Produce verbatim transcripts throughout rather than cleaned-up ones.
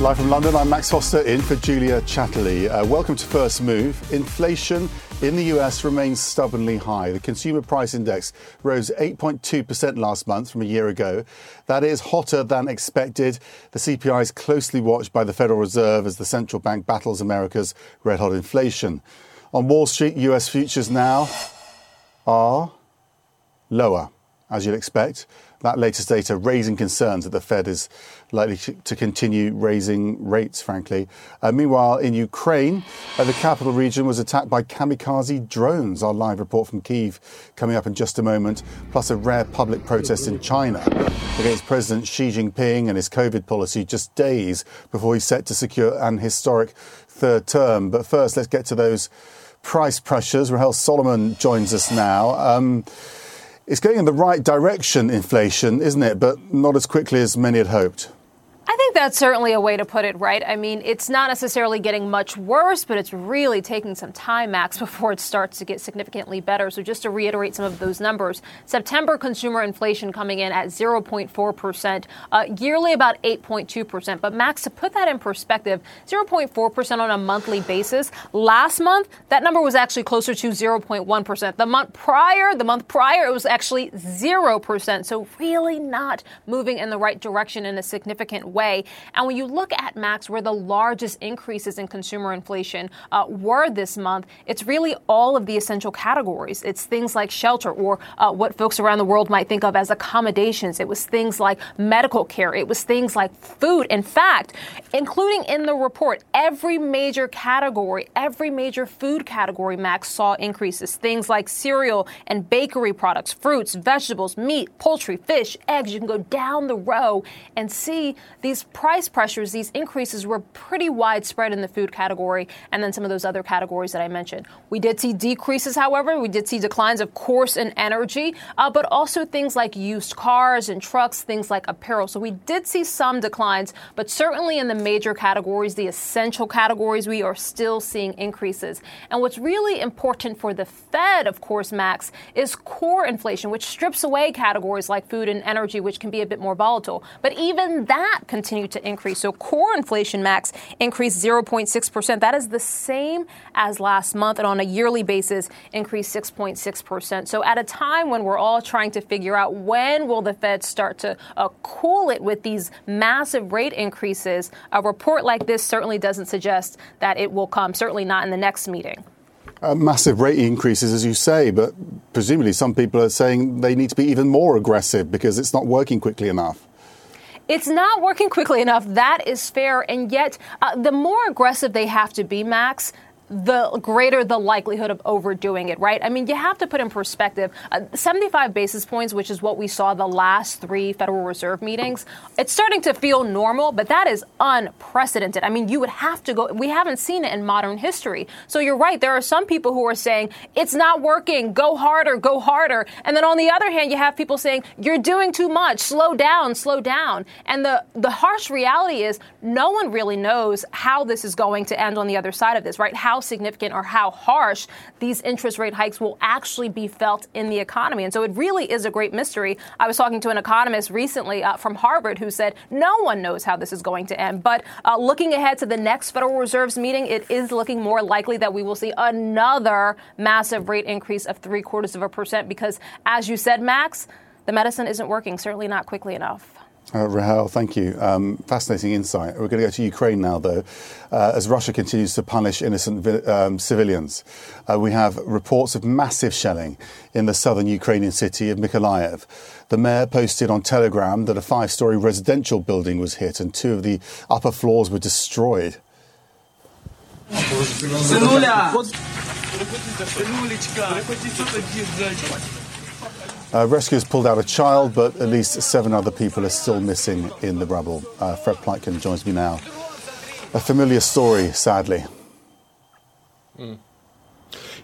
Live from London, I'm Max Foster in for Julia Chatterley. Uh, welcome to First Move. Inflation in the U S remains stubbornly high. The Consumer Price Index rose eight point two percent last month from a year ago. That is hotter than expected. The C P I is closely watched by the Federal Reserve as the central bank battles America's red-hot inflation. On Wall Street, U S futures now are lower, as you'd expect. That latest data raising concerns that the Fed is likely to continue raising rates, frankly. Uh, meanwhile, in Ukraine, uh, the capital region was attacked by kamikaze drones. Our live report from Kyiv coming up in just a moment, plus a rare public protest in China against President Xi Jinping and his COVID policy just days before he's set to secure an historic third term. But first, let's get to those price pressures. Rahel Solomon joins us now. Um, It's going in the right direction, inflation, isn't it? But not as quickly as many had hoped. I think that's certainly a way to put it, right? I mean, it's not necessarily getting much worse, but it's really taking some time, Max, before it starts to get significantly better. So just to reiterate some of those numbers, September consumer inflation coming in at zero point four percent, uh, yearly about eight point two percent. But Max, to put that in perspective, zero point four percent on a monthly basis. Last month, that number was actually closer to zero point one percent. The month prior, the month prior, it was actually zero percent. So really not moving in the right direction in a significant way. way. And when you look at, Max, where the largest increases in consumer inflation uh, were this month, it's really all of the essential categories. It's things like shelter or uh, what folks around the world might think of as accommodations. It was things like medical care. It was things like food. In fact, including in the report, every major category, every major food category, Max, saw increases. Things like cereal and bakery products, fruits, vegetables, meat, poultry, fish, eggs. You can go down the row and see these price pressures, these increases were pretty widespread in the food category and then some of those other categories that I mentioned. We did see decreases, however. We did see declines, of course, in energy, uh, but also things like used cars and trucks, things like apparel. So we did see some declines, but certainly in the major categories, the essential categories, we are still seeing increases. And what's really important for the Fed, of course, Max, is core inflation, which strips away categories like food and energy, which can be a bit more volatile. But even that continue to increase. So core inflation, Max, increased zero point six percent. That is the same as last month, and on a yearly basis, increased six point six percent. So at a time when we're all trying to figure out when will the Fed start to uh, cool it with these massive rate increases, a report like this certainly doesn't suggest that it will come, certainly not in the next meeting. Uh, massive rate increases, as you say, but presumably some people are saying they need to be even more aggressive because it's not working quickly enough. It's not working quickly enough. That is fair. And yet, uh, the more aggressive they have to be, Max, the greater the likelihood of overdoing it, right? I mean, you have to put in perspective, uh, seventy-five basis points, which is what we saw the last three Federal Reserve meetings. It's starting to feel normal, but that is unprecedented. I mean, you would have to go. We haven't seen it in modern history. So you're right. There are some people who are saying it's not working. Go harder, go harder. And then on the other hand, you have people saying you're doing too much. Slow down, slow down. And the, the harsh reality is no one really knows how this is going to end on the other side of this, right? How How significant or how harsh these interest rate hikes will actually be felt in the economy. And so it really is a great mystery. I was talking to an economist recently uh, from Harvard who said no one knows how this is going to end. But uh, looking ahead to the next Federal Reserve's meeting, it is looking more likely that we will see another massive rate increase of three quarters of a percent because, as you said, Max, the medicine isn't working, certainly not quickly enough. Uh, Rahel, thank you. Um, fascinating insight. We're going to go to Ukraine now, though, uh, as Russia continues to punish innocent vi- um, civilians. Uh, we have reports of massive shelling in the southern Ukrainian city of Mykolaiv. The mayor posted on Telegram that a five-storey residential building was hit and two of the upper floors were destroyed. Uh, rescuers pulled out a child, but at least seven other people are still missing in the rubble. Uh, Fred Pleitgen joins me now. A familiar story, sadly. Mm.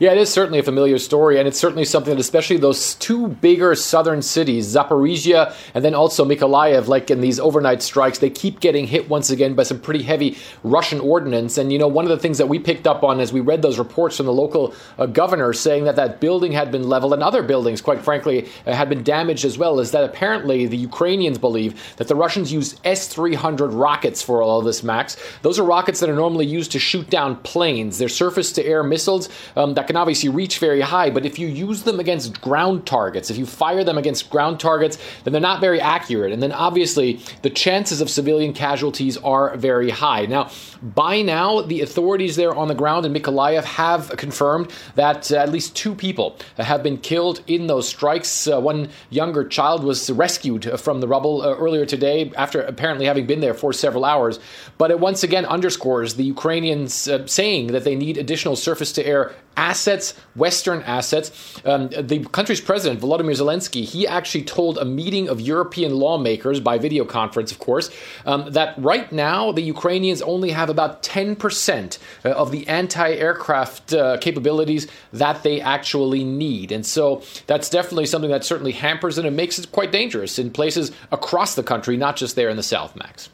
Yeah, it is certainly a familiar story, and it's certainly something that especially those two bigger southern cities, Zaporizhia and then also Mykolaiv, like in these overnight strikes, they keep getting hit once again by some pretty heavy Russian ordnance. And, you know, one of the things that we picked up on as we read those reports from the local uh, governor saying that that building had been leveled and other buildings, quite frankly, uh, had been damaged as well, is that apparently the Ukrainians believe that the Russians used S three hundred rockets for all of this, Max. Those are rockets that are normally used to shoot down planes. They're surface-to-air missiles um, that can obviously reach very high, but if you use them against ground targets, if you fire them against ground targets, then they're not very accurate. And then obviously the chances of civilian casualties are very high. Now, by now, the authorities there on the ground in Mykolaiv have confirmed that uh, at least two people have been killed in those strikes. Uh, one younger child was rescued from the rubble uh, earlier today after apparently having been there for several hours. But it once again underscores the Ukrainians uh, saying that they need additional surface-to-air assets. Assets, Western assets. Um, the country's president, Volodymyr Zelensky, he actually told a meeting of European lawmakers by video conference, of course, um, that right now the Ukrainians only have about ten percent of the anti-aircraft uh, capabilities that they actually need. And so that's definitely something that certainly hampers and it makes it quite dangerous in places across the country, not just there in the south, Max.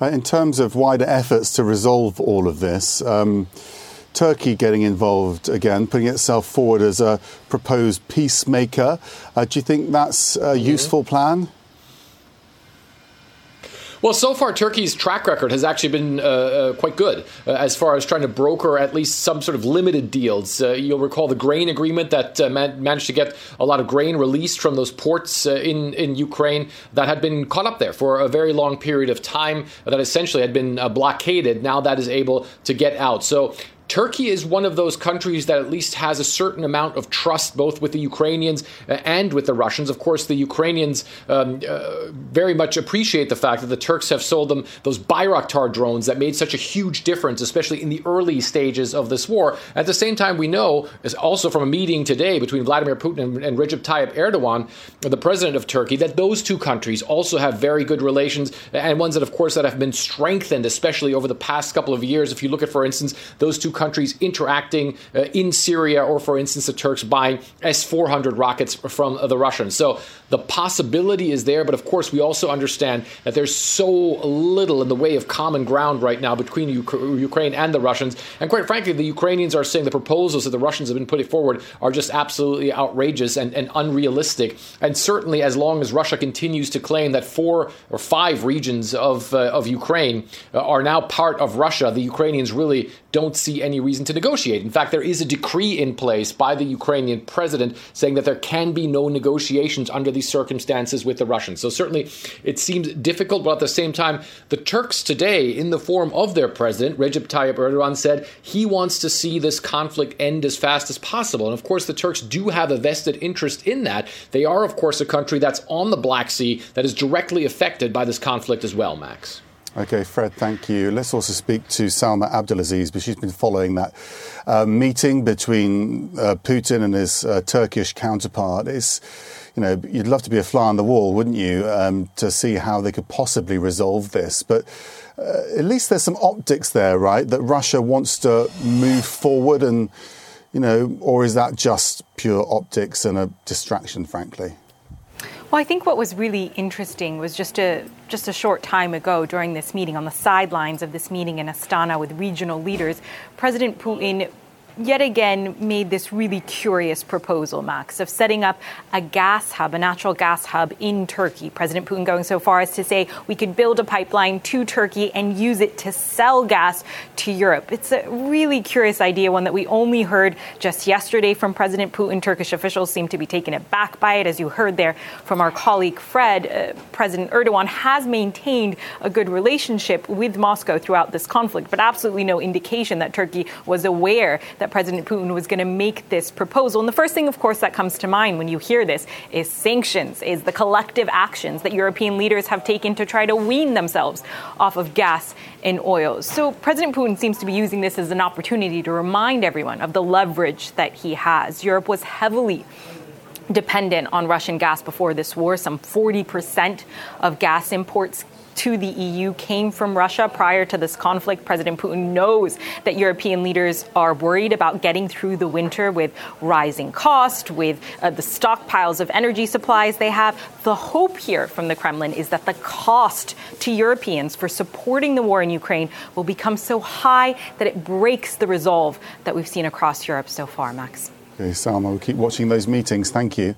Uh, in terms of wider efforts to resolve all of this, um Turkey getting involved again, putting itself forward as a proposed peacemaker. Uh, do you think that's a mm-hmm. useful plan? Well, so far, Turkey's track record has actually been uh, uh, quite good uh, as far as trying to broker at least some sort of limited deals. Uh, you'll recall the grain agreement that uh, man- managed to get a lot of grain released from those ports uh, in, in Ukraine that had been caught up there for a very long period of time that essentially had been uh, blockaded. Now that is able to get out. So Turkey is one of those countries that at least has a certain amount of trust, both with the Ukrainians and with the Russians. Of course, the Ukrainians um, uh, very much appreciate the fact that the Turks have sold them those Bayraktar drones that made such a huge difference, especially in the early stages of this war. At the same time, we know, as also from a meeting today between Vladimir Putin and, and Recep Tayyip Erdogan, the president of Turkey, that those two countries also have very good relations and ones that, of course, that have been strengthened, especially over the past couple of years. If you look at, for instance, those two countries, countries interacting uh, in Syria, or for instance, the Turks buying S four hundred rockets from uh, the Russians. So the possibility is there, but of course, we also understand that there's so little in the way of common ground right now between U- Ukraine and the Russians. And quite frankly, the Ukrainians are saying the proposals that the Russians have been putting forward are just absolutely outrageous and, and unrealistic. And certainly, as long as Russia continues to claim that four or five regions of, uh, of Ukraine uh, are now part of Russia, the Ukrainians really don't see any any reason to negotiate. In fact, there is a decree in place by the Ukrainian president saying that there can be no negotiations under these circumstances with the Russians. So certainly it seems difficult, but at the same time, the Turks today, in the form of their president, Recep Tayyip Erdogan, said he wants to see this conflict end as fast as possible. And of course, the Turks do have a vested interest in that. They are, of course, a country that's on the Black Sea that is directly affected by this conflict as well, Max. OK, Fred, thank you. Let's also speak to Salma Abdelaziz, but she's been following that uh, meeting between uh, Putin and his uh, Turkish counterpart. It's, you know, you'd love to be a fly on the wall, wouldn't you, um, to see how they could possibly resolve this. But uh, at least there's some optics there, right, that Russia wants to move forward and, you know, or is that just pure optics and a distraction, frankly? Well, I think what was really interesting was just a just a short time ago during this meeting, on the sidelines of this meeting in Astana with regional leaders, President Putin yet again made this really curious proposal, Max, of setting up a gas hub, a natural gas hub in Turkey. President Putin going so far as to say we could build a pipeline to Turkey and use it to sell gas to Europe. It's a really curious idea, one that we only heard just yesterday from President Putin. Turkish officials seem to be taken aback by it. As you heard there from our colleague Fred, uh, President Erdogan has maintained a good relationship with Moscow throughout this conflict, but absolutely no indication that Turkey was aware that President Putin was going to make this proposal. And the first thing, of course, that comes to mind when you hear this is sanctions, is the collective actions that European leaders have taken to try to wean themselves off of gas and oil. So President Putin seems to be using this as an opportunity to remind everyone of the leverage that he has. Europe was heavily dependent on Russian gas before this war. Some forty percent of gas imports to the E U came from Russia prior to this conflict. President Putin knows that European leaders are worried about getting through the winter with rising cost, with uh, the stockpiles of energy supplies they have. The hope here from the Kremlin is that the cost to Europeans for supporting the war in Ukraine will become so high that it breaks the resolve that we've seen across Europe so far, Max. Okay, Salma, we'll keep watching those meetings. Thank you.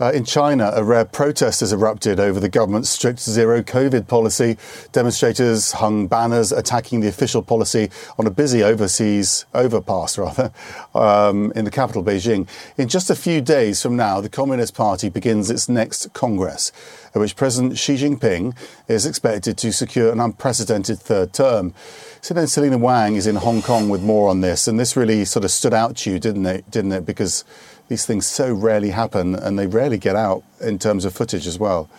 Uh, in China, a rare protest has erupted over the government's strict zero-COVID policy. Demonstrators hung banners attacking the official policy on a busy overseas overpass, rather, um, in the capital, Beijing. In just a few days from now, the Communist Party begins its next Congress, at which President Xi Jinping is expected to secure an unprecedented third term. C N N's Selina Wang is in Hong Kong with more on this, and this really sort of stood out to you, didn't it? Didn't it? Because these things so rarely happen, and they rarely get out in terms of footage as well.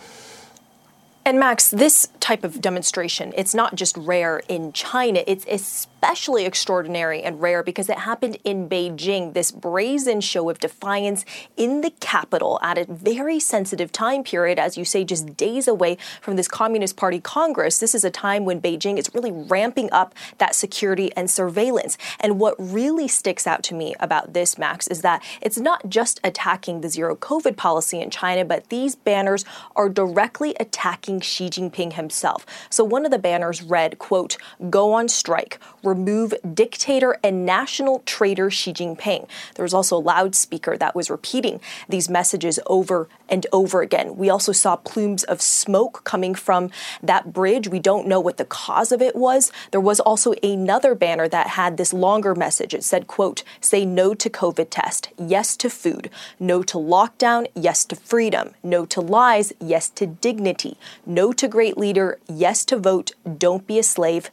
And Max, this type of demonstration, it's not just rare in China. It's especially extraordinary and rare because it happened in Beijing, this brazen show of defiance in the capital at a very sensitive time period, as you say, just days away from this Communist Party Congress. This is a time when Beijing is really ramping up that security and surveillance. And what really sticks out to me about this, Max, is that it's not just attacking the zero-COVID policy in China, but these banners are directly attacking Xi Jinping himself. So one of the banners read, quote, "Go on strike, remove dictator and national traitor Xi Jinping." There was also a loudspeaker that was repeating these messages over and over again. We also saw plumes of smoke coming from that bridge. We don't know what the cause of it was. There was also another banner that had this longer message. It said, quote, "Say no to COVID test, yes to food, no to lockdown, yes to freedom, no to lies, yes to dignity. No to great leader, yes to vote, don't be a slave,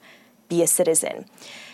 be a citizen."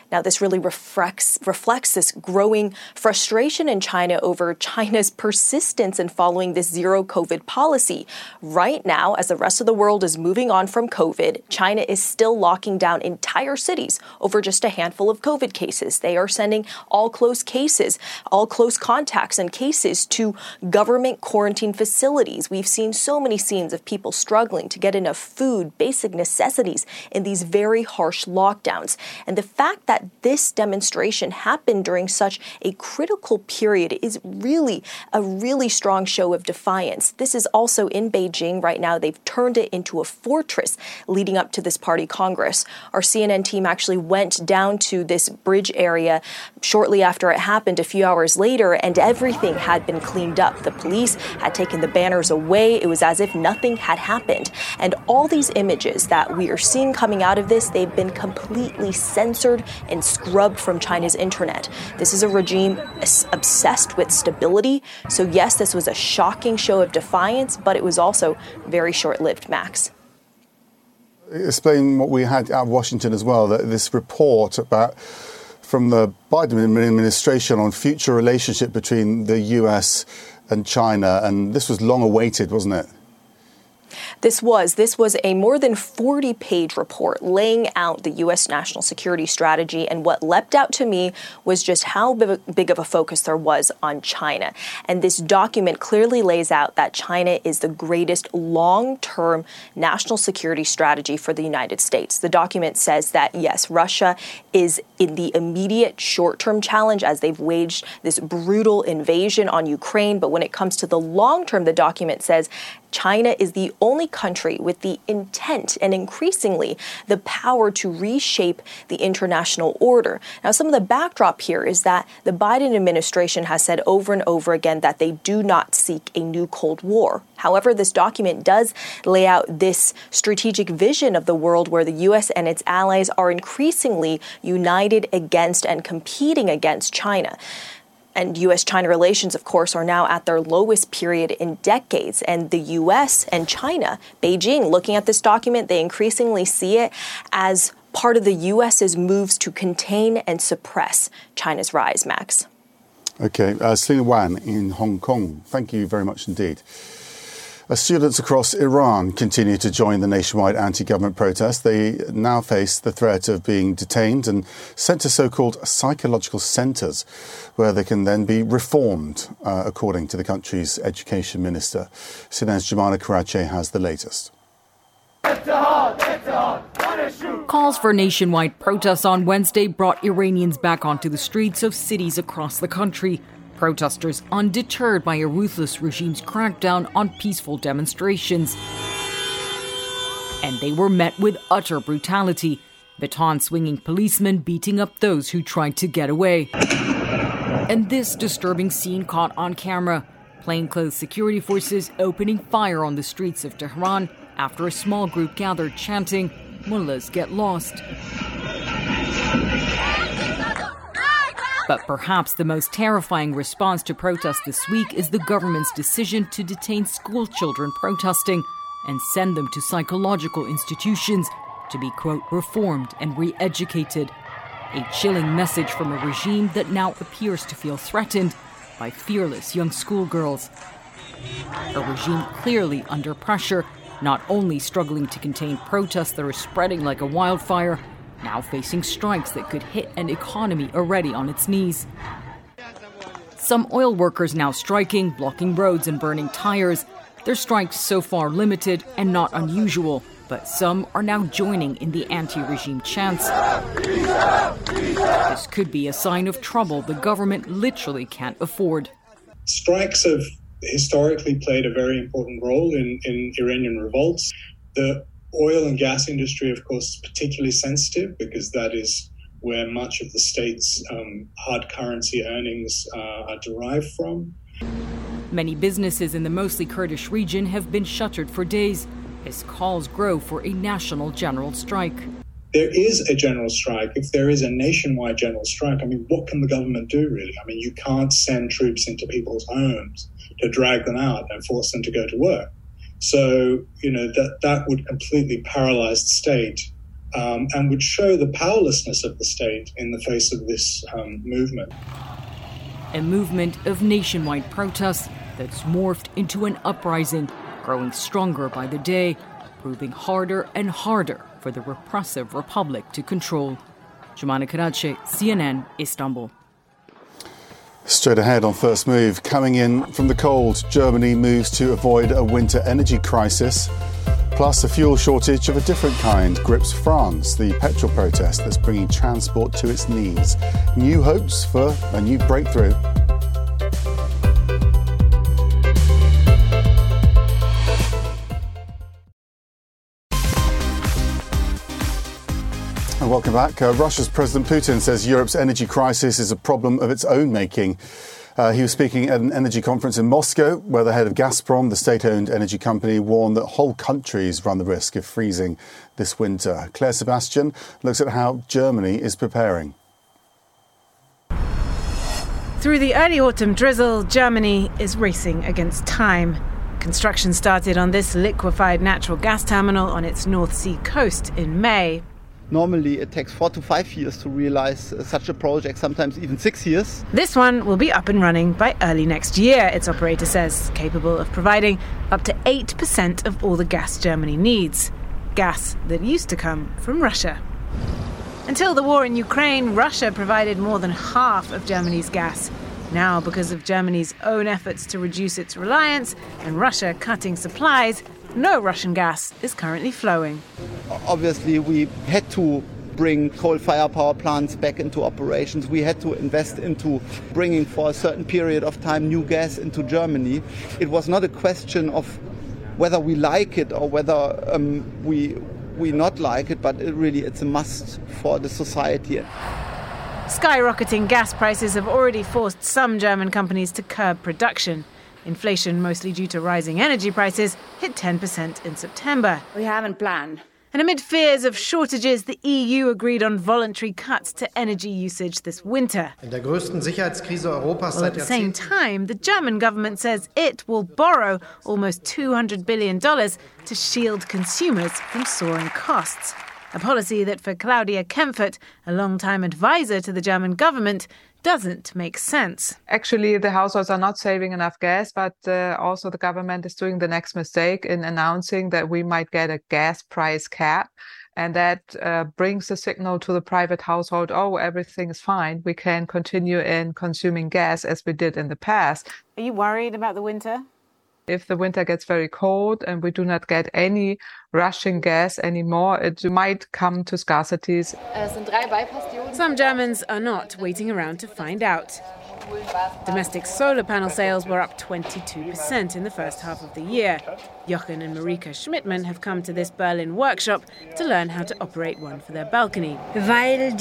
Now, this really reflects, reflects this growing frustration in China over China's persistence in following this zero-COVID policy. Right now, as the rest of the world is moving on from COVID, China is still locking down entire cities over just a handful of COVID cases. They are sending all close cases, all close contacts and cases to government quarantine facilities. We've seen so many scenes of people struggling to get enough food, basic necessities in these very harsh lockdowns. And the fact that this demonstration happened during such a critical period is really a really strong show of defiance. This is also in Beijing right now. They've turned it into a fortress leading up to this party Congress. Our C N N team actually went down to this bridge area shortly after it happened, a few hours later, and everything had been cleaned up. The police had taken the banners away. It was as if nothing had happened. And all these images that we are seeing coming out of this, they've been completely censored and scrubbed from China's internet. This is a regime obsessed with stability. So yes, this was a shocking show of defiance, but it was also very short-lived, Max. Explain what we had out of Washington as well, that this report about from the Biden administration on future relationship between the U S and China, and this was long awaited, wasn't it? This was. This was a more than forty-page report laying out the U S national security strategy, and what leapt out to me was just how big of a focus there was on China. And this document clearly lays out that China is the greatest long-term national security strategy for the United States. The document says that, yes, Russia is in the immediate short-term challenge as they've waged this brutal invasion on Ukraine, but when it comes to the long-term, the document says China is the only country with the intent and increasingly the power to reshape the international order. Now, some of the backdrop here is that the Biden administration has said over and over again that they do not seek a new Cold War. However, this document does lay out this strategic vision of the world where the U S and its allies are increasingly united against and competing against China. And U S-China relations, of course, are now at their lowest period in decades. And the U S and China, Beijing, looking at this document, they increasingly see it as part of the U S's moves to contain and suppress China's rise, Max. OK. Uh, Selina Wang in Hong Kong. Thank you very much indeed. As students across Iran continue to join the nationwide anti-government protest, they now face the threat of being detained and sent to so-called psychological centres, where they can then be reformed, uh, according to the country's education minister. C N N's Jomana Karadsheh has the latest. Calls for nationwide protests on Wednesday brought Iranians back onto the streets of cities across the country. Protesters undeterred by a ruthless regime's crackdown on peaceful demonstrations. And they were met with utter brutality. Baton-swinging policemen beating up those who tried to get away. And this disturbing scene caught on camera. Plainclothes security forces opening fire on the streets of Tehran after a small group gathered chanting, "Mullahs get lost." But perhaps the most terrifying response to protests this week is the government's decision to detain school children protesting and send them to psychological institutions to be, quote, reformed and re-educated. A chilling message from a regime that now appears to feel threatened by fearless young schoolgirls. A regime clearly under pressure, not only struggling to contain protests that are spreading like a wildfire, now facing strikes that could hit an economy already on its knees. Some oil workers now striking, blocking roads and burning tires. Their strikes so far limited and not unusual, but some are now joining in the anti-regime chants. This could be a sign of trouble the government literally can't afford. Strikes have historically played a very important role in, in Iranian revolts. The oil and gas industry, of course, is particularly sensitive because that is where much of the state's um, hard currency earnings uh, are derived from. Many businesses in the mostly Kurdish region have been shuttered for days as calls grow for a national general strike. There is a general strike. If there is a nationwide general strike, I mean, what can the government do, really? I mean, you can't send troops into people's homes to drag them out and force them to go to work. So, you know, that, that would completely paralyze the state um, and would show the powerlessness of the state in the face of this um, movement. A movement of nationwide protests that's morphed into an uprising, growing stronger by the day, proving harder and harder for the repressive republic to control. Jomana Karadsheh, C N N, Istanbul. Straight ahead on First Move, coming in from the cold, Germany moves to avoid a winter energy crisis. Plus, a fuel shortage of a different kind grips France, the petrol protest that's bringing transport to its knees. New hopes for a new breakthrough. Welcome back. Uh, Russia's President Putin says Europe's energy crisis is a problem of its own making. Uh, he was speaking at an energy conference in Moscow, where the head of Gazprom, the state-owned energy company, warned that whole countries run the risk of freezing this winter. Claire Sebastian looks at how Germany is preparing. Through the early autumn drizzle, Germany is racing against time. Construction started on this liquefied natural gas terminal on its North Sea coast in May. Normally, it takes four to five years to realize such a project, sometimes even six years. This one will be up and running by early next year, its operator says, capable of providing up to eight percent of all the gas Germany needs. Gas that used to come from Russia. Until the war in Ukraine, Russia provided more than half of Germany's gas. Now, because of Germany's own efforts to reduce its reliance and Russia cutting supplies, no Russian gas is currently flowing. Obviously, we had to bring coal-fired power plants back into operations. We had to invest into bringing for a certain period of time new gas into Germany. It was not a question of whether we like it or whether um, we we not like it, but it really it's a must for the society. Skyrocketing gas prices have already forced some German companies to curb production. Inflation, mostly due to rising energy prices, hit ten percent in September. We haven't planned. And amid fears of shortages, the E U agreed on voluntary cuts to energy usage this winter. At the same time, the German government says it will borrow almost two hundred billion dollars to shield consumers from soaring costs. A policy that for Claudia Kempfert, a long-time advisor to the German government, doesn't make sense. Actually, the households are not saving enough gas, but uh, also the government is doing the next mistake in announcing that we might get a gas price cap. And that uh, brings a signal to the private household, oh, everything is fine. We can continue in consuming gas as we did in the past. Are you worried about the winter? If the winter gets very cold and we do not get any Russian gas anymore, it might come to scarcities. Some Germans are not waiting around to find out. Domestic solar panel sales were up twenty-two percent in the first half of the year. Jochen and Marika Schmittmann have come to this Berlin workshop to learn how to operate one for their balcony. Because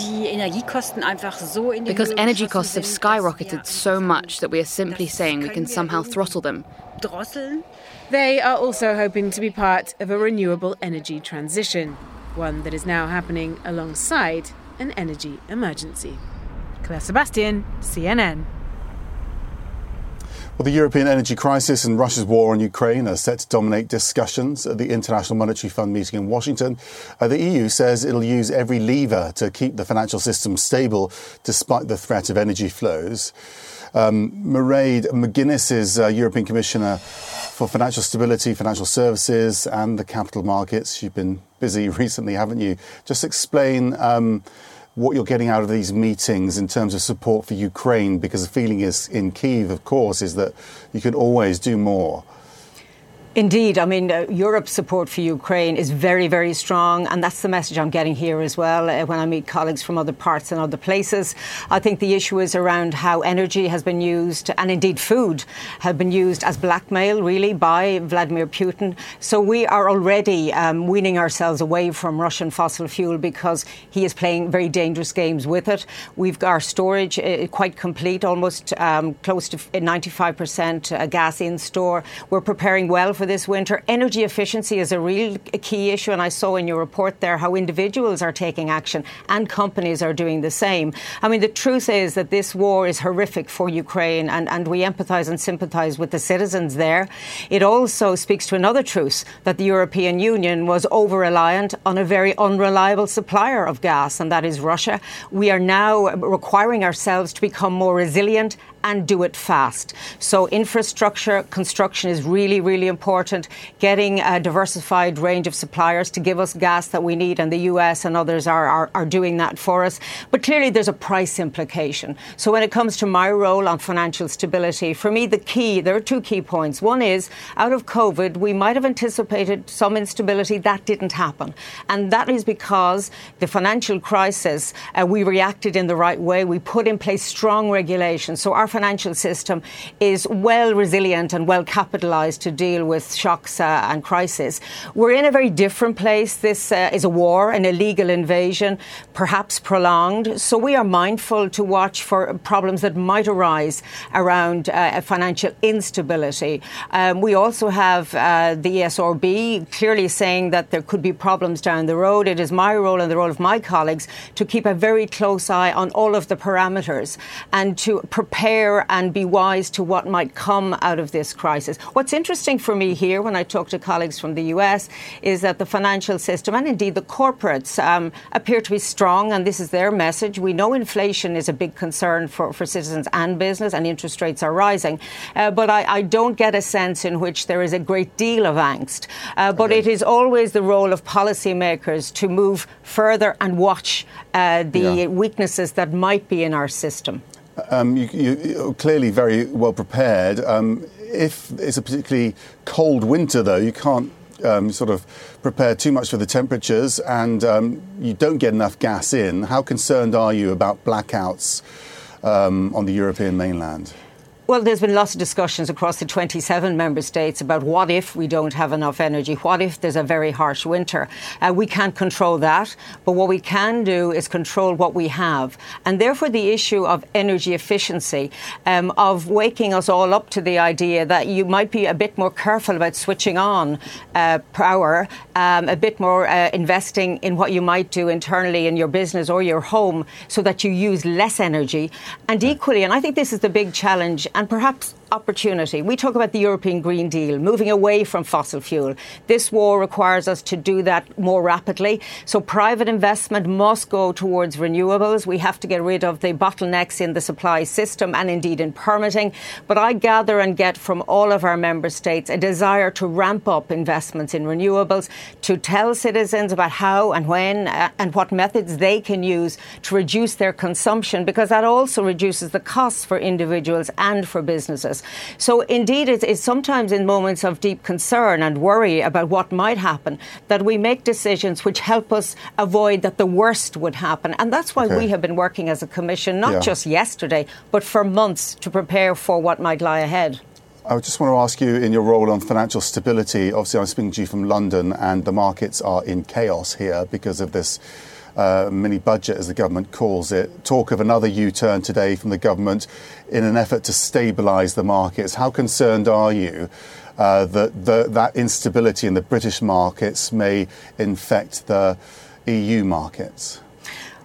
energy costs have skyrocketed so much that we are simply saying we can somehow throttle them. They are also hoping to be part of a renewable energy transition, one that is now happening alongside an energy emergency. Claire Sebastian, C N N. Well, the European energy crisis and Russia's war on Ukraine are set to dominate discussions at the International Monetary Fund meeting in Washington. Uh, the E U says it'll use every lever to keep the financial system stable despite the threat of energy flows. Um, Mairead McGuinness is uh, European Commissioner for Financial Stability, Financial Services and the Capital Markets. You've been busy recently, haven't you? Just explain... Um, what you're getting out of these meetings in terms of support for Ukraine, because the feeling is in Kyiv, of course, is that you can always do more. Indeed. I mean, uh, Europe's support for Ukraine is very, very strong. And that's the message I'm getting here as well uh, when I meet colleagues from other parts and other places. I think the issue is around how energy has been used and indeed food have been used as blackmail, really, by Vladimir Putin. So we are already um, weaning ourselves away from Russian fossil fuel because he is playing very dangerous games with it. We've got our storage uh, quite complete, almost um, close to ninety-five percent uh, gas in store. We're preparing well for this winter. Energy efficiency is a real key issue, and I saw in your report there how individuals are taking action and companies are doing the same. I mean, the truth is that this war is horrific for Ukraine, and, and we empathise and sympathise with the citizens there. It also speaks to another truth, that the European Union was over-reliant on a very unreliable supplier of gas, and that is Russia. We are now requiring ourselves to become more resilient and do it fast. So infrastructure construction is really, really important. Getting a diversified range of suppliers to give us gas that we need, and the U S and others are, are, are doing that for us. But clearly there's a price implication. So when it comes to my role on financial stability, for me the key, there are two key points. One is, out of COVID, we might have anticipated some instability. That didn't happen. And that is because the financial crisis, uh, we reacted in the right way. We put in place strong regulations. So our financial system is well resilient and well capitalized to deal with shocks uh, and crisis. We're in a very different place. This uh, is a war, an illegal invasion, perhaps prolonged. So we are mindful to watch for problems that might arise around uh, financial instability. Um, we also have uh, the E S R B clearly saying that there could be problems down the road. It is my role and the role of my colleagues to keep a very close eye on all of the parameters and to prepare and be wise to what might come out of this crisis. What's interesting for me here when I talk to colleagues from the U S is that the financial system and indeed the corporates um, appear to be strong, and this is their message. We know inflation is a big concern for, for citizens and business, and interest rates are rising. Uh, but I, I don't get a sense in which there is a great deal of angst. Uh, but okay. It is always the role of policymakers to move further and watch uh, the yeah. weaknesses that might be in our system. Um, you, you, you're clearly very well prepared. Um, if it's a particularly cold winter, though, you can't um, sort of prepare too much for the temperatures, and um, you don't get enough gas in. How concerned are you about blackouts um, on the European mainland? Well, there's been lots of discussions across the twenty-seven member states about what if we don't have enough energy? What if there's a very harsh winter? Uh, we can't control that. But what we can do is control what we have. And therefore, the issue of energy efficiency, um, of waking us all up to the idea that you might be a bit more careful about switching on uh, power, um, a bit more uh, investing in what you might do internally in your business or your home so that you use less energy. And equally, and I think this is the big challenge, and perhaps opportunity. We talk about the European Green Deal, moving away from fossil fuel. This war requires us to do that more rapidly. So private investment must go towards renewables. We have to get rid of the bottlenecks in the supply system and indeed in permitting. But I gather and get from all of our member states a desire to ramp up investments in renewables, to tell citizens about how and when and what methods they can use to reduce their consumption, because that also reduces the costs for individuals and for businesses. So indeed, it is sometimes in moments of deep concern and worry about what might happen that we make decisions which help us avoid that the worst would happen. And that's why okay. we have been working as a commission, not yeah. just yesterday, but for months to prepare for what might lie ahead. I just want to ask you, in your role on financial stability, obviously I'm speaking to you from London and the markets are in chaos here because of this Uh, mini budget, as the government calls it. Talk of another U-turn today from the government in an effort to stabilise the markets. How concerned are you uh, that the, that instability in the British markets may infect the E U markets?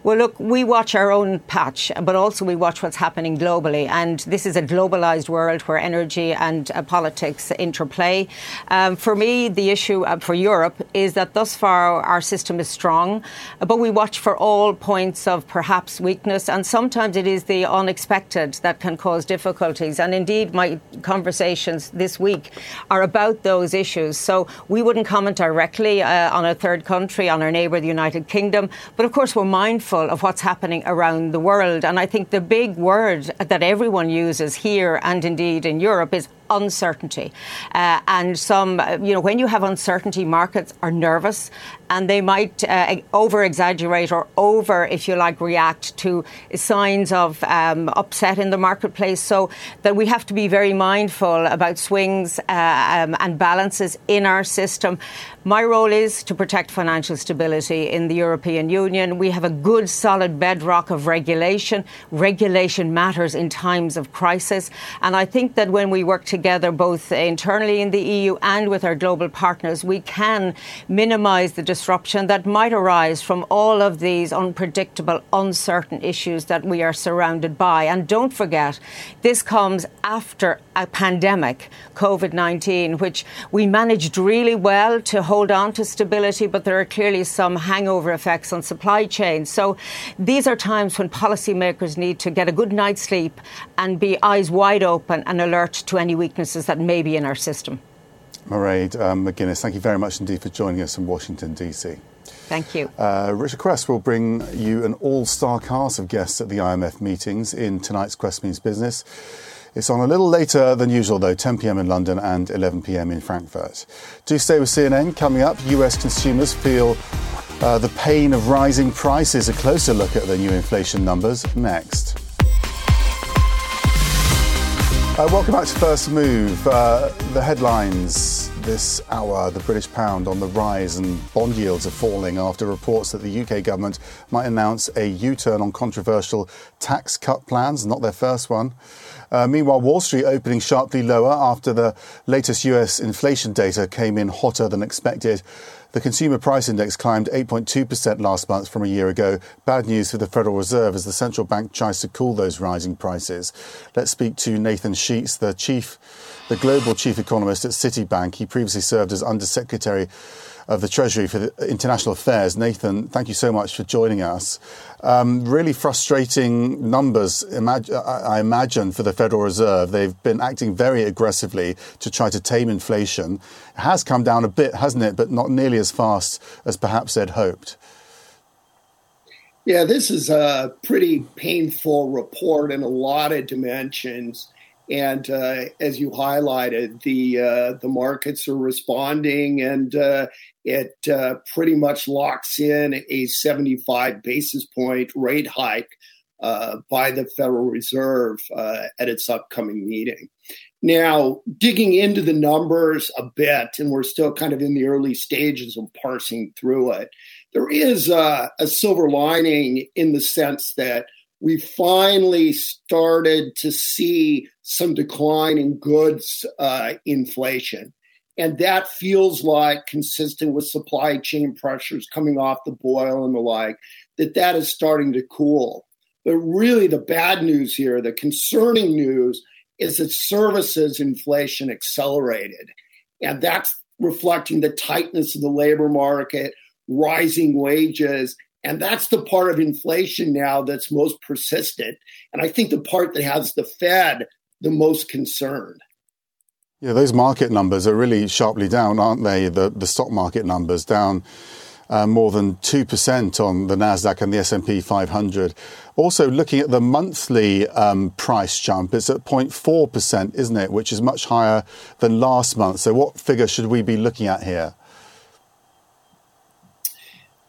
Well, look, we watch our own patch, but also we watch what's happening globally. And this is a globalised world where energy and uh, politics interplay. Um, for me, the issue uh, for Europe is that thus far our system is strong, but we watch for all points of perhaps weakness. And sometimes it is the unexpected that can cause difficulties. And indeed, my conversations this week are about those issues. So we wouldn't comment directly uh, on a third country, on our neighbour, the United Kingdom. But of course, we're mindful of what's happening around the world. And I think the big word that everyone uses here and indeed in Europe is uncertainty. Uh, and some, you know, when you have uncertainty, markets are nervous and they might uh, over-exaggerate or over, if you like, react to signs of um, upset in the marketplace. So that we have to be very mindful about swings uh, um, and balances in our system. My role is to protect financial stability in the European Union. We have a good, solid bedrock of regulation. Regulation matters in times of crisis. And I think that when we work together, Together, both internally in the E U and with our global partners, we can minimise the disruption that might arise from all of these unpredictable, uncertain issues that we are surrounded by. And don't forget, this comes after a pandemic, COVID nineteen, which we managed really well to hold on to stability, but there are clearly some hangover effects on supply chains. So these are times when policymakers need to get a good night's sleep and be eyes wide open and alert to any weaknesses that may be in our system. Mairead um, McGuinness, thank you very much indeed for joining us in Washington, D C. Thank you. Uh, Richard Quest will bring you an all-star cast of guests at the I M F meetings in tonight's Quest Means Business. It's on a little later than usual, though, ten p.m. in London and eleven p.m. in Frankfurt. Do stay with C N N. Coming up, U S consumers feel uh, the pain of rising prices. A closer look at the new inflation numbers next. Uh, welcome back to First Move. Uh, the headlines this hour, the British pound on the rise and bond yields are falling after reports that the U K government might announce a U-turn on controversial tax cut plans, not their first one. Uh, meanwhile, Wall Street opening sharply lower after the latest U S inflation data came in hotter than expected. The consumer price index climbed eight point two percent last month from a year ago. Bad news for the Federal Reserve as the central bank tries to cool those rising prices. Let's speak to Nathan Sheets, the chief, the global chief economist at Citibank. He previously served as Undersecretary of the Treasury for the International Affairs. Nathan, thank you so much for joining us. Um, really frustrating numbers, imag- I imagine, for the Federal Reserve. They've been acting very aggressively to try to tame inflation. It has come down a bit, hasn't it? But not nearly as fast as perhaps they'd hoped. Yeah, this is a pretty painful report in a lot of dimensions. And uh, as you highlighted, the uh, the markets are responding, and uh, it uh, pretty much locks in a seventy-five basis point rate hike uh, by the Federal Reserve uh, at its upcoming meeting. Now, digging into the numbers a bit, and we're still kind of in the early stages of parsing through it, there is uh, a silver lining in the sense that we finally started to see some decline in goods uh, inflation. And that feels like, consistent with supply chain pressures coming off the boil and the like, that that is starting to cool. But really the bad news here, the concerning news, is that services inflation accelerated. And that's reflecting the tightness of the labor market, rising wages. And that's the part of inflation now that's most persistent. And I think the part that has the Fed the most concerned. Yeah, those market numbers are really sharply down, aren't they? The, the stock market numbers down uh, more than two percent on the NASDAQ and the S and P five hundred. Also, looking at the monthly um, price jump, it's at zero point four percent, isn't it? Which is much higher than last month. So what figure should we be looking at here?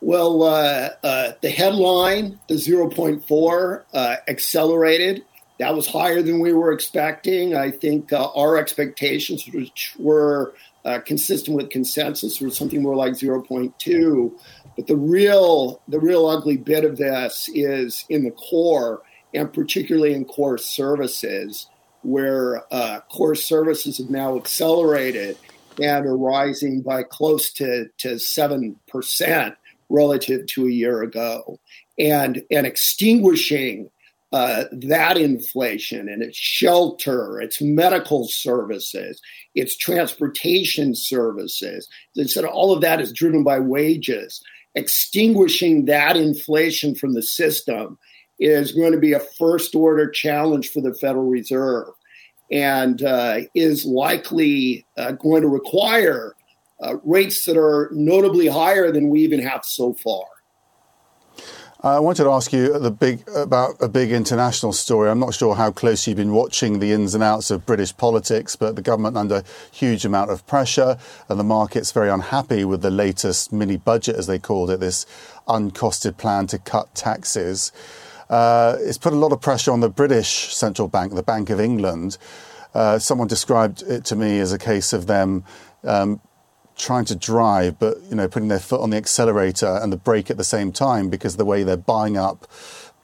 Well, uh, uh, the headline, the zero point four uh, accelerated. That was higher than we were expecting. I think uh, our expectations, which were uh, consistent with consensus, were something more like zero point two. But the real, the real ugly bit of this is in the core, and particularly in core services, where uh, core services have now accelerated and are rising by close to, to seven percent relative to a year ago, and, and extinguishing Uh, that inflation, and it's shelter, it's medical services, it's transportation services. Instead, all of that is driven by wages. Extinguishing that inflation from the system is going to be a first-order challenge for the Federal Reserve, and uh, is likely uh, going to require uh, rates that are notably higher than we even have so far. I wanted to ask you the big, about a big international story. I'm not sure how close you've been watching the ins and outs of British politics, but the government under huge amount of pressure and the market's very unhappy with the latest mini budget, as they called it, this uncosted plan to cut taxes. Uh, it's put a lot of pressure on the British central bank, the Bank of England. Uh, someone described it to me as a case of them um trying to drive, but, you know, putting their foot on the accelerator and the brake at the same time, because the way they're buying up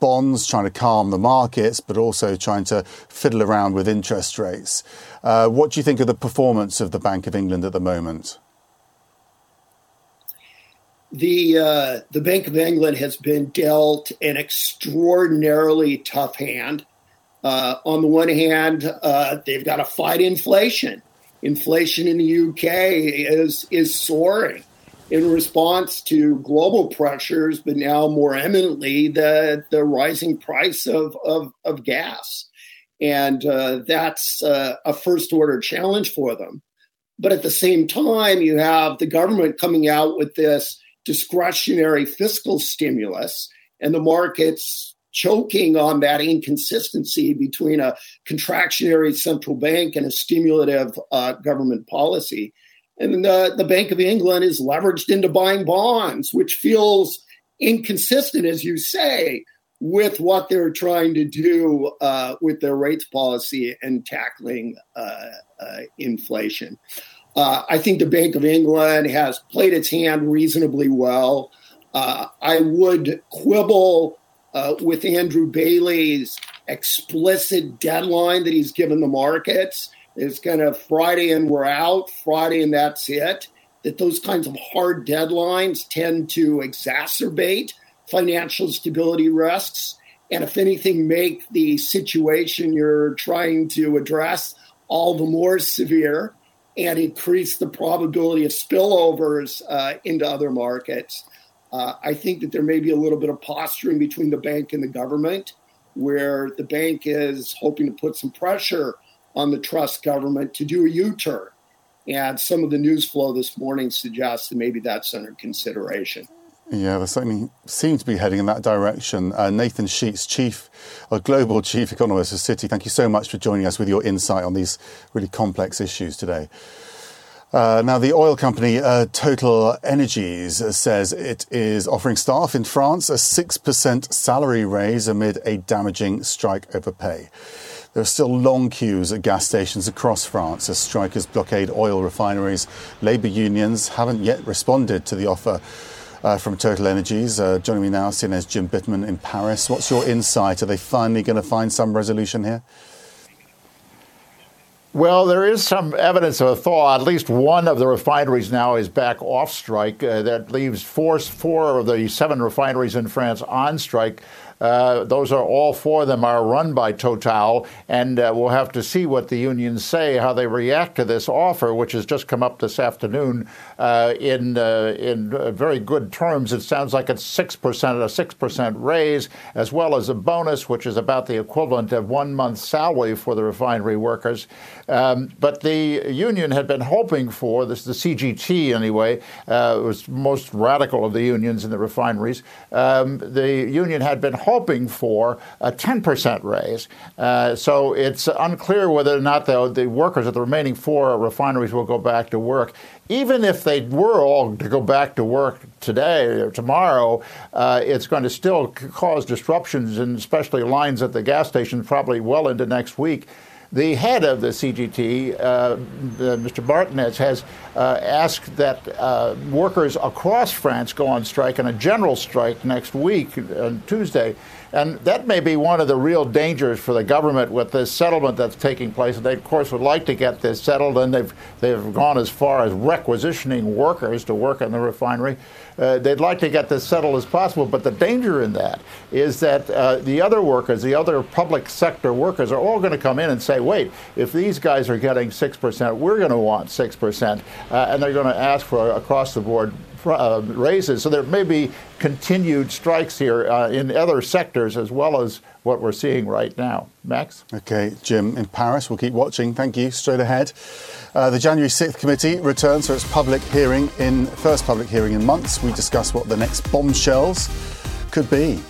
bonds, trying to calm the markets, but also trying to fiddle around with interest rates. Uh, what do you think of the performance of the Bank of England at the moment? The uh, the Bank of England has been dealt an extraordinarily tough hand. Uh, on the one hand, uh, they've got to fight inflation. Inflation in the U K is is soaring in response to global pressures, but now more eminently the the rising price of of, of gas, and uh, that's uh, a first order challenge for them. But at the same time, you have the government coming out with this discretionary fiscal stimulus, and the markets choking on that inconsistency between a contractionary central bank and a stimulative uh, government policy. And the, the Bank of England is leveraged into buying bonds, which feels inconsistent, as you say, with what they're trying to do uh, with their rates policy and tackling uh, uh, inflation. Uh, I think the Bank of England has played its hand reasonably well. Uh, I would quibble Uh, with Andrew Bailey's explicit deadline that he's given the markets. It's kind of Friday and we're out, Friday and that's it. That those kinds of hard deadlines tend to exacerbate financial stability risks, and if anything, make the situation you're trying to address all the more severe and increase the probability of spillovers uh, into other markets. Uh, I think that there may be a little bit of posturing between the bank and the government, where the bank is hoping to put some pressure on the trust government to do a U-turn. And some of the news flow this morning suggests that maybe that's under consideration. Yeah, they certainly seem to be heading in that direction. Uh, Nathan Sheets, Chief, uh, Global Chief Economist of Citi, thank you so much for joining us with your insight on these really complex issues today. Uh, now, the oil company uh, Total Energies says it is offering staff in France a six percent salary raise amid a damaging strike over pay. There are still long queues at gas stations across France as strikers blockade oil refineries. Labour unions haven't yet responded to the offer uh, from Total Energies. Uh, joining me now, C N N's Jim Bittman in Paris. What's your insight? Are they finally going to find some resolution here? Well, there is some evidence of a thaw. At least one of the refineries now is back off strike. Uh, that leaves four, four of the seven refineries in France on strike. Uh, those are all four of them are run by Total, and uh, we'll have to see what the unions say, how they react to this offer, which has just come up this afternoon uh, in uh, in very good terms. It sounds like it's six percent, a six percent raise, as well as a bonus, which is about the equivalent of one month's salary for the refinery workers. Um, but the union had been hoping for this, the C G T anyway, uh, it was most radical of the unions in the refineries. Um, the union had been hoping for a ten percent raise. Uh, so it's unclear whether or not the, the workers at the remaining four refineries will go back to work. Even if they were all to go back to work today or tomorrow, uh, it's going to still cause disruptions, and especially lines at the gas stations probably well into next week. The head of the C G T, uh, Mister Martinez, has uh, asked that uh, workers across France go on strike and a general strike next week on Tuesday. And that may be one of the real dangers for the government with this settlement that's taking place. And they, of course, would like to get this settled, and they've they've gone as far as requisitioning workers to work in the refinery. Uh, they'd like to get this settled as possible, but the danger in that is that uh, the other workers, the other public sector workers, are all going to come in and say, wait, if these guys are getting six percent, we're going to want six percent, uh, and they're going to ask for across-the-board Uh, raises. So there may be continued strikes here uh, in other sectors as well as what we're seeing right now. Max? Okay, Jim, in Paris, we'll keep watching. Thank you. Straight ahead. Uh, the January sixth committee returns for its public hearing in first public hearing in months. We discuss what the next bombshells could be.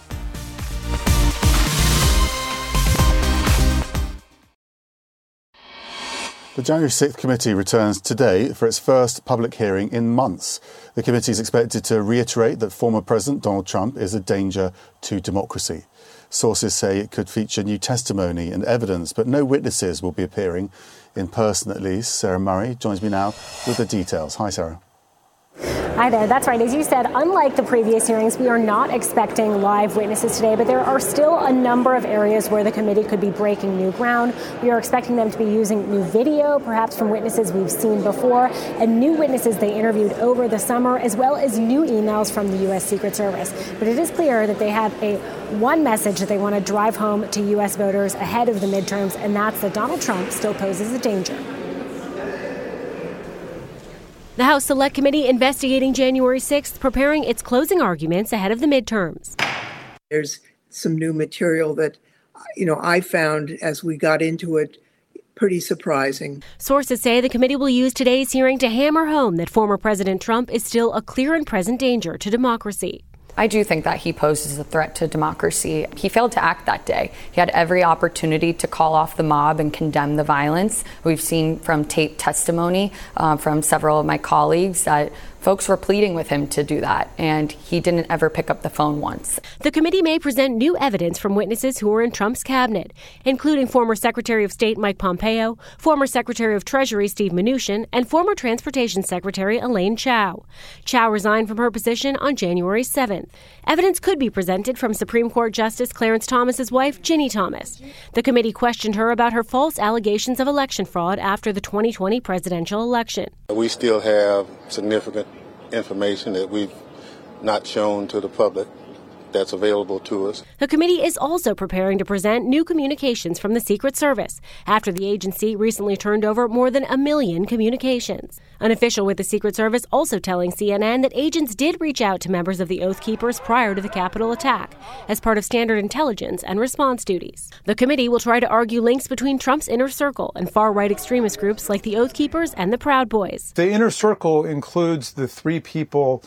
The January sixth committee returns today for its first public hearing in months. The committee is expected to reiterate that former President Donald Trump is a danger to democracy. Sources say it could feature new testimony and evidence, but no witnesses will be appearing, in person at least. Sarah Murray joins me now with the details. Hi, Sarah. Hi there. That's right. As you said, unlike the previous hearings, we are not expecting live witnesses today, but there are still a number of areas where the committee could be breaking new ground. We are expecting them to be using new video, perhaps from witnesses we've seen before, and new witnesses they interviewed over the summer, as well as new emails from the U S. Secret Service. But it is clear that they have a one message that they want to drive home to U S voters ahead of the midterms, and that's that Donald Trump still poses a danger. The House Select Committee investigating January sixth, preparing its closing arguments ahead of the midterms. There's some new material that, you know, I found as we got into it pretty surprising. Sources say the committee will use today's hearing to hammer home that former President Trump is still a clear and present danger to democracy. I do think that he poses a threat to democracy. He failed to act that day. He had every opportunity to call off the mob and condemn the violence. We've seen from tape testimony uh, from several of my colleagues that folks were pleading with him to do that, and he didn't ever pick up the phone once. The committee may present new evidence from witnesses who were in Trump's cabinet, including former Secretary of State Mike Pompeo, former Secretary of Treasury Steve Mnuchin, and former Transportation Secretary Elaine Chao. Chao resigned from her position on January seventh. Evidence could be presented from Supreme Court Justice Clarence Thomas's wife, Ginny Thomas. The committee questioned her about her false allegations of election fraud after the twenty twenty presidential election. We still have significant information that we've not shown to the public that's available to us. The committee is also preparing to present new communications from the Secret Service after the agency recently turned over more than a million communications. An official with the Secret Service also telling C N N that agents did reach out to members of the Oath Keepers prior to the Capitol attack as part of standard intelligence and response duties. The committee will try to argue links between Trump's inner circle and far-right extremist groups like the Oath Keepers and the Proud Boys. The inner circle includes the three people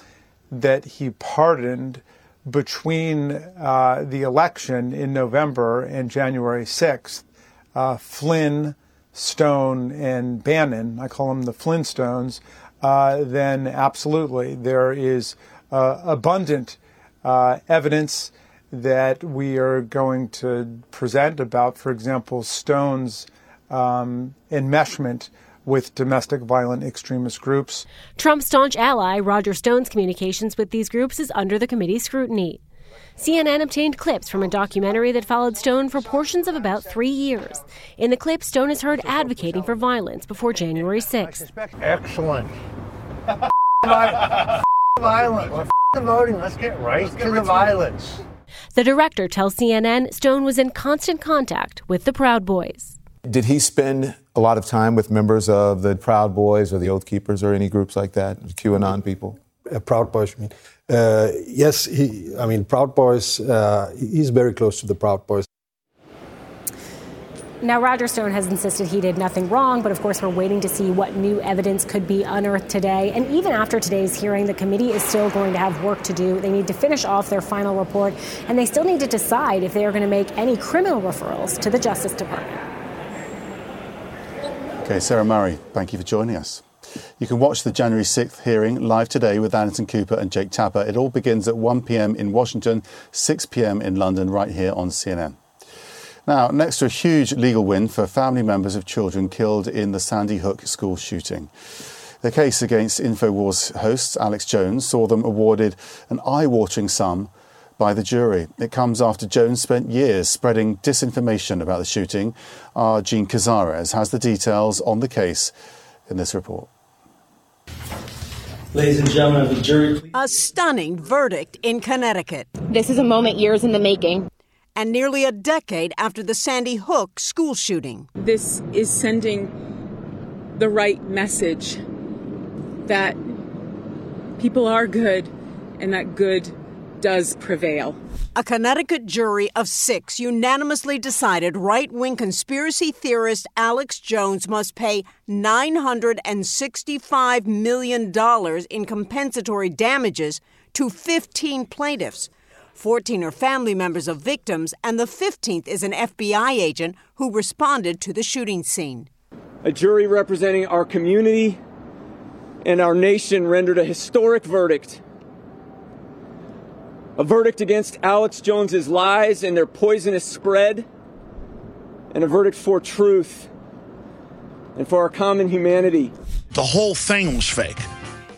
that he pardoned between uh, the election in November and January sixth, uh, Flynn, Stone, and Bannon, I call them the Flintstones, uh, then absolutely there is uh, abundant uh, evidence that we are going to present about, for example, Stone's um, enmeshment with domestic violent extremist groups. Trump's staunch ally, Roger Stone's communications with these groups is under the committee's scrutiny. C N N obtained clips from a documentary that followed Stone for portions of about three years. In the clip, Stone is heard advocating for violence before January sixth. Excellent. Violence. We're voting. Let's get right to the violence. The director tells C N N Stone was in constant contact with the Proud Boys. Did he spend a lot of time with members of the Proud Boys or the Oath Keepers or any groups like that, QAnon people? Uh, Proud Boys, you mean? Uh, yes, he, I mean, Proud Boys, uh, he's very close to the Proud Boys. Now, Roger Stone has insisted he did nothing wrong, but of course we're waiting to see what new evidence could be unearthed today. And even after today's hearing, the committee is still going to have work to do. They need to finish off their final report, and they still need to decide if they are going to make any criminal referrals to the Justice Department. Okay, Sarah Murray, thank you for joining us. You can watch the January sixth hearing live today with Anderson Cooper and Jake Tapper. It all begins at one p.m. in Washington, six p.m. in London, right here on C N N. Now, next to a huge legal win for family members of children killed in the Sandy Hook school shooting. The case against Infowars hosts Alex Jones saw them awarded an eye-watering sum by the jury. It comes after Jones spent years spreading disinformation about the shooting. Our Jean Cazares has the details on the case in this report. Ladies and gentlemen of the jury, please. A stunning verdict in Connecticut. This is a moment years in the making. And nearly a decade after the Sandy Hook school shooting. This is sending the right message that people are good and that good does prevail. A Connecticut jury of six unanimously decided right-wing conspiracy theorist Alex Jones must pay nine hundred sixty-five million dollars in compensatory damages to fifteen plaintiffs. fourteen are family members of victims, and the fifteenth is an F B I agent who responded to the shooting scene. A jury representing our community and our nation rendered a historic verdict. A verdict against Alex Jones's lies and their poisonous spread, and a verdict for truth and for our common humanity. The whole thing was fake.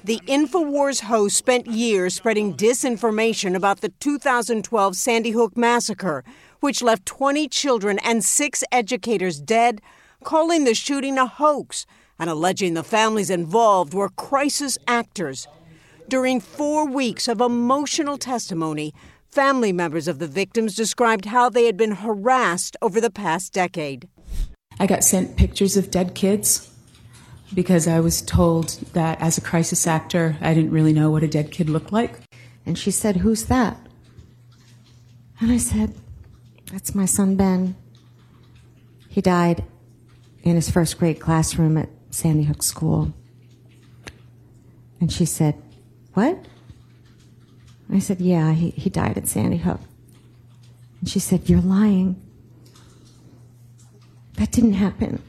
The Infowars host spent years spreading disinformation about the two thousand twelve Sandy Hook massacre, which left twenty children and six educators dead, calling the shooting a hoax and alleging the families involved were crisis actors. During four weeks of emotional testimony, family members of the victims described how they had been harassed over the past decade. I got sent pictures of dead kids, because I was told that as a crisis actor, I didn't really know what a dead kid looked like. And she said, "Who's that?" And I said, "That's my son, Ben. He died in his first grade classroom at Sandy Hook School." And she said, "What?" I said, "Yeah, he, he died at Sandy Hook." And she said, "You're lying. That didn't happen."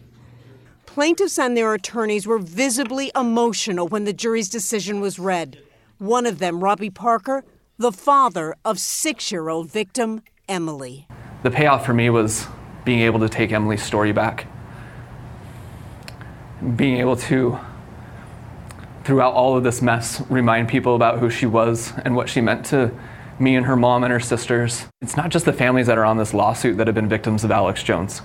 Plaintiffs and their attorneys were visibly emotional when the jury's decision was read. One of them, Robbie Parker, the father of six-year-old victim Emily. The payoff for me was being able to take Emily's story back. Being able to, throughout all of this mess, remind people about who she was and what she meant to me and her mom and her sisters. It's not just the families that are on this lawsuit that have been victims of Alex Jones.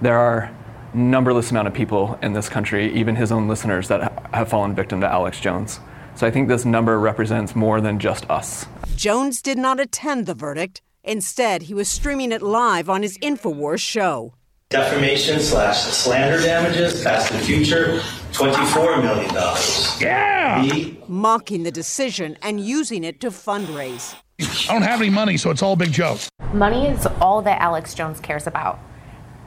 There are numberless amount of people in this country, even his own listeners, that have fallen victim to Alex Jones. So I think this number represents more than just us. Jones did not attend the verdict. Instead, he was streaming it live on his Infowars show. Defamation slash slander damages, past and future, twenty-four million dollars. Yeah! He- Mocking the decision and using it to fundraise. I don't have any money, so it's all a big joke. Money is all that Alex Jones cares about.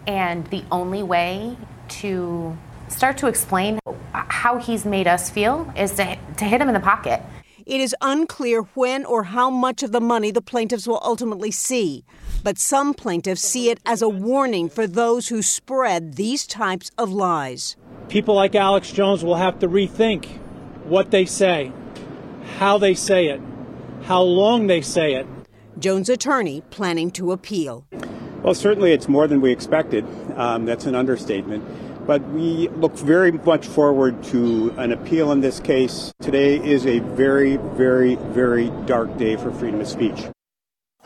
And the only way to start to explain how he's made us feel is to, to hit him in the pocket. It is unclear when or how much of the money the plaintiffs will ultimately see. But some plaintiffs see it as a warning for those who spread these types of lies. People like Alex Jones will have to rethink what they say, how they say it, how long they say it. Jones' attorney planning to appeal. Well, certainly it's more than we expected. Um, that's an understatement. But we look very much forward to an appeal in this case. Today is a very, very, very dark day for freedom of speech.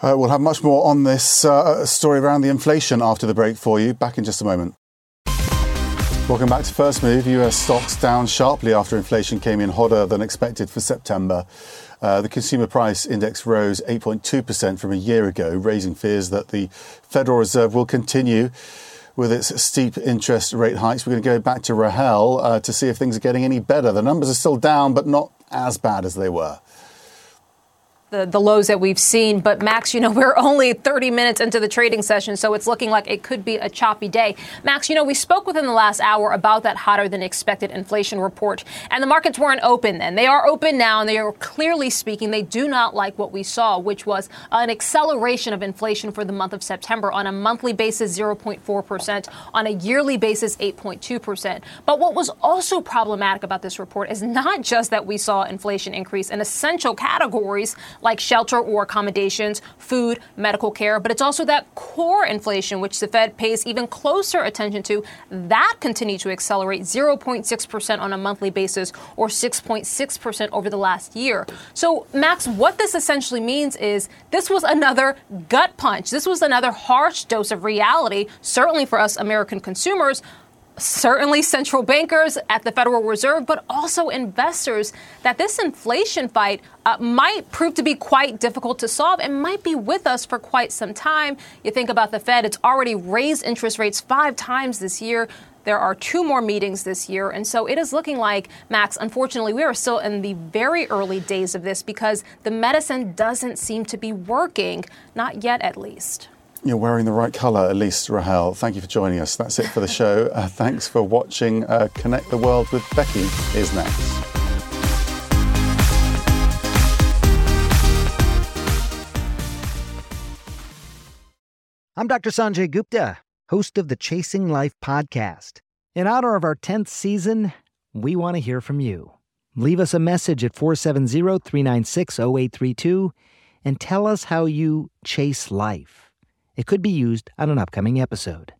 Uh, we'll have much more on this uh, story around the inflation after the break for you. Back in just a moment. Welcome back to First Move. U S stocks down sharply after inflation came in hotter than expected for September. Uh, the consumer price index rose eight point two percent from a year ago, raising fears that the Federal Reserve will continue with its steep interest rate hikes. We're going to go back to Rahel uh, to see if things are getting any better. The numbers are still down, but not as bad as they were. The, the lows that we've seen. But, Max, you know, we're only thirty minutes into the trading session, so it's looking like it could be a choppy day. Max, you know, we spoke within the last hour about that hotter-than-expected inflation report, and the markets weren't open then. They are open now, and they are clearly speaking they do not like what we saw, which was an acceleration of inflation for the month of September. On a monthly basis, zero point four percent. On a yearly basis, eight point two percent. But what was also problematic about this report is not just that we saw inflation increase in essential categories like shelter or accommodations, food, medical care. But it's also that core inflation, which the Fed pays even closer attention to, that continued to accelerate zero point six percent on a monthly basis or six point six percent over the last year. So, Max, what this essentially means is this was another gut punch. This was another harsh dose of reality, certainly for us American consumers, certainly central bankers at the Federal Reserve, but also investors, that this inflation fight uh, might prove to be quite difficult to solve and might be with us for quite some time. You think about the Fed, it's already raised interest rates five times this year. There are two more meetings this year. And so it is looking like, Max, unfortunately, we are still in the very early days of this because the medicine doesn't seem to be working, not yet at least. You're wearing the right colour, at least, Rahel. Thank you for joining us. That's it for the show. Uh, thanks for watching. Uh, Connect the World with Becky is next. I'm Doctor Sanjay Gupta, host of the Chasing Life podcast. In honour of our tenth season, we want to hear from you. Leave us a message at four seven zero, three nine six, zero eight three two and tell us how you chase life. It could be used on an upcoming episode.